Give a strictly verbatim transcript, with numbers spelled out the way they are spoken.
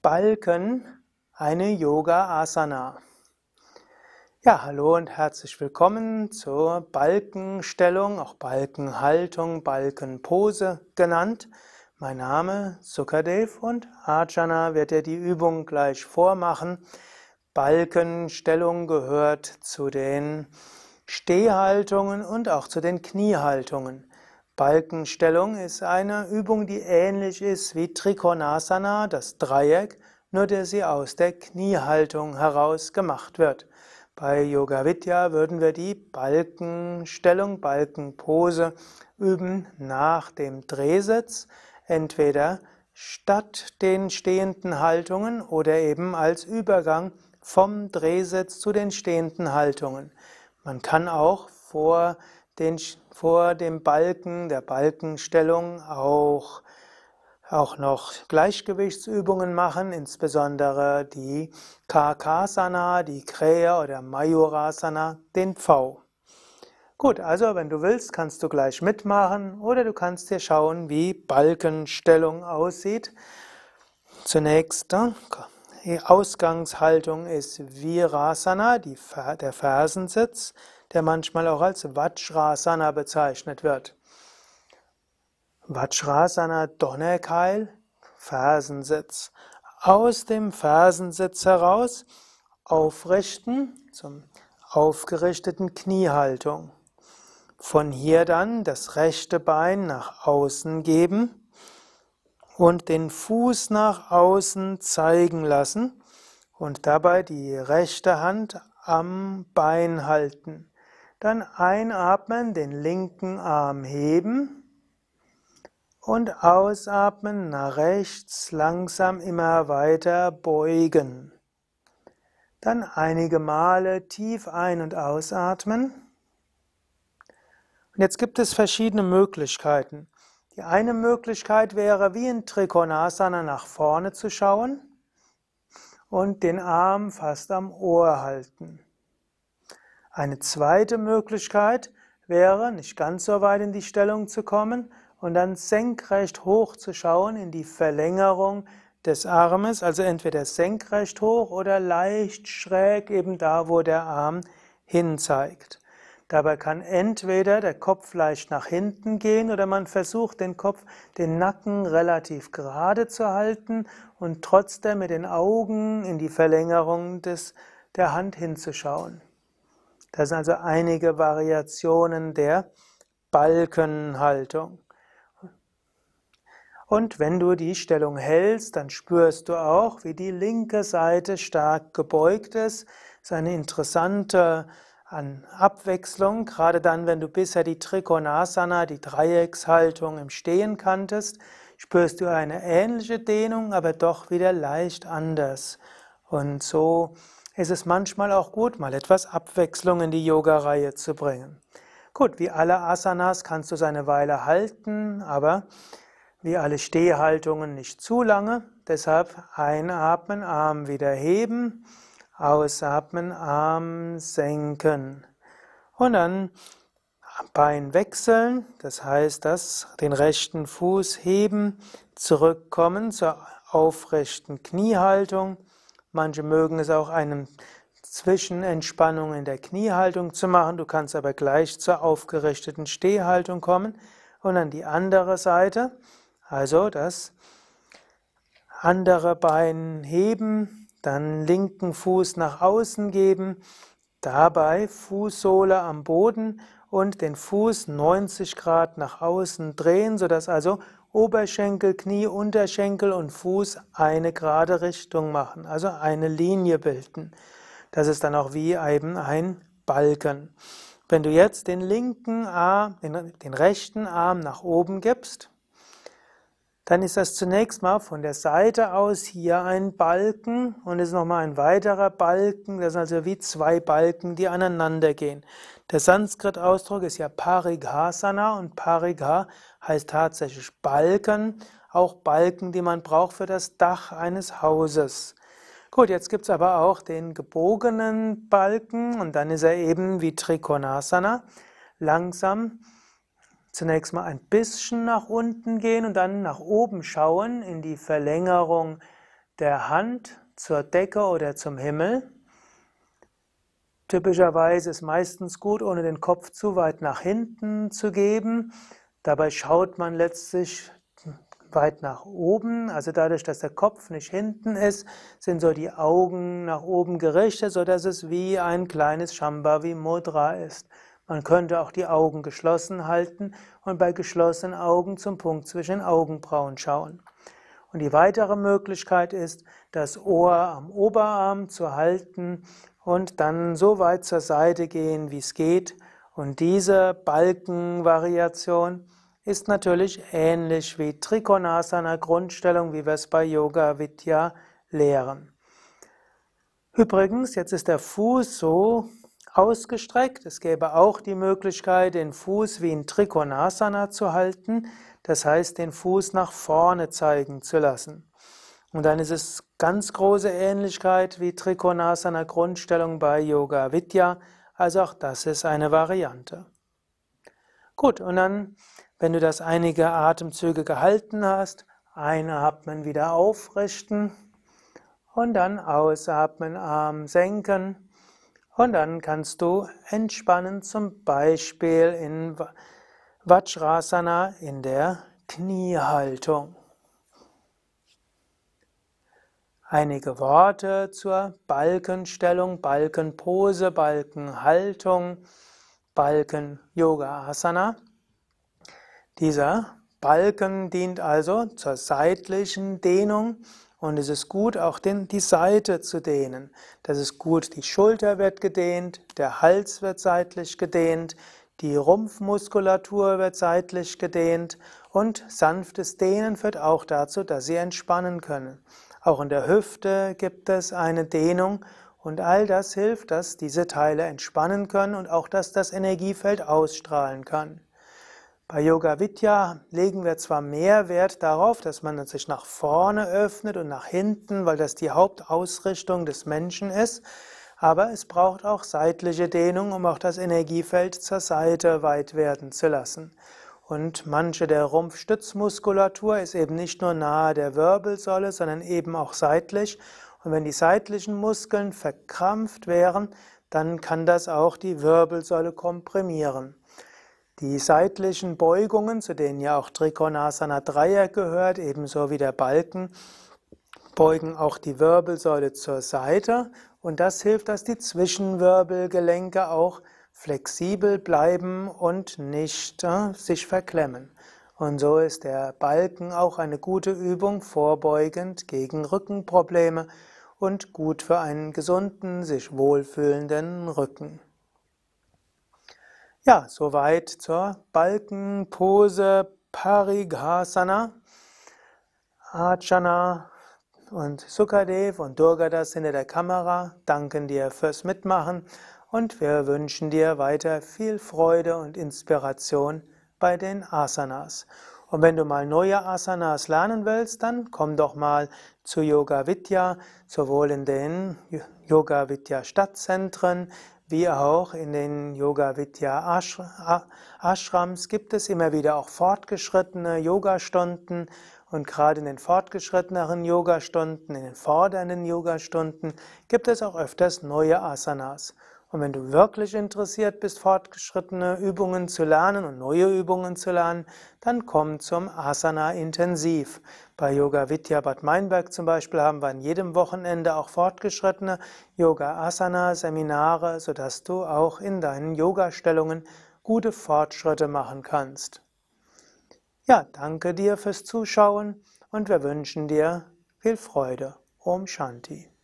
Balken, eine Yoga-Asana. Ja, hallo und herzlich willkommen zur Balkenstellung, auch Balkenhaltung, Balkenpose genannt. Mein Name Sukadev und Archana wird dir die Übung gleich vormachen. Balkenstellung gehört zu den Stehhaltungen und auch zu den Kniehaltungen. Balkenstellung ist eine Übung, die ähnlich ist wie Trikonasana, das Dreieck, nur dass sie aus der Kniehaltung heraus gemacht wird. Bei Yoga Vidya würden wir die Balkenstellung, Balkenpose üben nach dem Drehsitz, entweder statt den stehenden Haltungen oder eben als Übergang vom Drehsitz zu den stehenden Haltungen. Man kann auch vor Den, vor dem Balken, der Balkenstellung auch, auch noch Gleichgewichtsübungen machen, insbesondere die Kakasana, die Krähe oder Mayurasana, den V. Gut, also wenn du willst, kannst du gleich mitmachen oder du kannst dir schauen, wie Balkenstellung aussieht. Zunächst, die Ausgangshaltung ist Virasana, die, der Fersensitz, der manchmal auch als Vajrasana bezeichnet wird. Vajrasana, Donnerkeil, Fersensitz. Aus dem Fersensitz heraus aufrichten zum aufgerichteten Kniehaltung. Von hier dann das rechte Bein nach außen geben und den Fuß nach außen zeigen lassen und dabei die rechte Hand am Bein halten. Dann einatmen, den linken Arm heben und ausatmen, nach rechts langsam immer weiter beugen. Dann einige Male tief ein- und ausatmen. Und jetzt gibt es verschiedene Möglichkeiten. Die eine Möglichkeit wäre, wie in Trikonasana nach vorne zu schauen und den Arm fast am Ohr halten. Eine zweite Möglichkeit wäre, nicht ganz so weit in die Stellung zu kommen und dann senkrecht hoch zu schauen in die Verlängerung des Armes, also entweder senkrecht hoch oder leicht schräg, eben da, wo der Arm hinzeigt. Dabei kann entweder der Kopf leicht nach hinten gehen oder man versucht, den Kopf, den Nacken relativ gerade zu halten und trotzdem mit den Augen in die Verlängerung des, der Hand hinzuschauen. Das sind also einige Variationen der Balkenhaltung. Und wenn du die Stellung hältst, dann spürst du auch, wie die linke Seite stark gebeugt ist. Das ist eine interessante Abwechslung, gerade dann, wenn du bisher die Trikonasana, die Dreieckshaltung im Stehen kanntest, spürst du eine ähnliche Dehnung, aber doch wieder leicht anders. Und so ist es manchmal auch gut, mal etwas Abwechslung in die Yoga-Reihe zu bringen. Gut, wie alle Asanas kannst du es eine Weile halten, aber wie alle Stehhaltungen nicht zu lange. Deshalb einatmen, Arm wieder heben, ausatmen, Arm senken. Und dann Bein wechseln, das heißt, dass den rechten Fuß heben, zurückkommen zur aufrechten Kniehaltung. Manche mögen es auch, eine Zwischenentspannung in der Kniehaltung zu machen. Du kannst aber gleich zur aufgerichteten Stehhaltung kommen. Und dann die andere Seite, also das andere Bein heben, dann linken Fuß nach außen geben, dabei Fußsohle am Boden und den Fuß neunzig Grad nach außen drehen, sodass also Oberschenkel, Knie, Unterschenkel und Fuß eine gerade Richtung machen, also eine Linie bilden. Das ist dann auch wie eben ein Balken. Wenn du jetzt den linken Arm, den, den rechten Arm nach oben gibst, dann ist das zunächst mal von der Seite aus hier ein Balken und ist nochmal ein weiterer Balken. Das sind also wie zwei Balken, die aneinander gehen. Der Sanskrit-Ausdruck ist ja Parighasana und Parigha heißt tatsächlich Balken, auch Balken, die man braucht für das Dach eines Hauses. Gut, jetzt gibt es aber auch den gebogenen Balken und dann ist er eben wie Trikonasana langsam. Zunächst mal ein bisschen nach unten gehen und dann nach oben schauen in die Verlängerung der Hand zur Decke oder zum Himmel. Typischerweise ist meistens gut, ohne den Kopf zu weit nach hinten zu geben. Dabei schaut man letztlich weit nach oben. Also dadurch, dass der Kopf nicht hinten ist, sind so die Augen nach oben gerichtet, sodass es wie ein kleines Shambhavi Mudra ist. Man könnte auch die Augen geschlossen halten und bei geschlossenen Augen zum Punkt zwischen den Augenbrauen schauen. Und die weitere Möglichkeit ist, das Ohr am Oberarm zu halten und dann so weit zur Seite gehen, wie es geht. Und diese Balkenvariation ist natürlich ähnlich wie Trikonasana Grundstellung, wie wir es bei Yoga Vidya lehren. Übrigens, jetzt ist der Fuß so ausgestreckt. Es gäbe auch die Möglichkeit, den Fuß wie in Trikonasana zu halten, das heißt, den Fuß nach vorne zeigen zu lassen. Und dann ist es ganz große Ähnlichkeit wie Trikonasana Grundstellung bei Yoga Vidya, also auch das ist eine Variante. Gut, und dann, wenn du das einige Atemzüge gehalten hast, einatmen, wieder aufrichten und dann ausatmen, Arm senken. Und dann kannst du entspannen, zum Beispiel in Vajrasana, in der Kniehaltung. Einige Worte zur Balkenstellung, Balkenpose, Balkenhaltung, Balken-Yoga-Asana. Dieser Balken dient also zur seitlichen Dehnung. Und es ist gut, auch den, die Seite zu dehnen. Das ist gut, die Schulter wird gedehnt, der Hals wird seitlich gedehnt, die Rumpfmuskulatur wird seitlich gedehnt und sanftes Dehnen führt auch dazu, dass sie entspannen können. Auch in der Hüfte gibt es eine Dehnung und all das hilft, dass diese Teile entspannen können und auch, dass das Energiefeld ausstrahlen kann. Bei Yoga Vidya legen wir zwar mehr Wert darauf, dass man sich nach vorne öffnet und nach hinten, weil das die Hauptausrichtung des Menschen ist, aber es braucht auch seitliche Dehnung, um auch das Energiefeld zur Seite weit werden zu lassen. Und manche der Rumpfstützmuskulatur ist eben nicht nur nahe der Wirbelsäule, sondern eben auch seitlich. Und wenn die seitlichen Muskeln verkrampft wären, dann kann das auch die Wirbelsäule komprimieren. Die seitlichen Beugungen, zu denen ja auch Trikonasana Dreier gehört, ebenso wie der Balken, beugen auch die Wirbelsäule zur Seite und das hilft, dass die Zwischenwirbelgelenke auch flexibel bleiben und nicht äh, sich verklemmen. Und so ist der Balken auch eine gute Übung, vorbeugend gegen Rückenprobleme und gut für einen gesunden, sich wohlfühlenden Rücken. Ja, soweit zur Balkenpose Parighasana. Archana und Sukadev und Durgadas hinter der Kamera danken dir fürs Mitmachen und wir wünschen dir weiter viel Freude und Inspiration bei den Asanas. Und wenn du mal neue Asanas lernen willst, dann komm doch mal zu Yoga Vidya, sowohl in den Yoga Vidya Stadtzentren, wie auch in den Yoga Vidya Ashrams gibt es immer wieder auch fortgeschrittene Yogastunden und gerade in den fortgeschritteneren Yogastunden, in den fordernden Yogastunden gibt es auch öfters neue Asanas. Und wenn du wirklich interessiert bist, fortgeschrittene Übungen zu lernen und neue Übungen zu lernen, dann komm zum Asana Intensiv. Bei Yoga Vidya Bad Meinberg zum Beispiel haben wir an jedem Wochenende auch fortgeschrittene Yoga-Asana-Seminare, sodass du auch in deinen Yoga-Stellungen gute Fortschritte machen kannst. Ja, danke dir fürs Zuschauen und wir wünschen dir viel Freude. Om Shanti.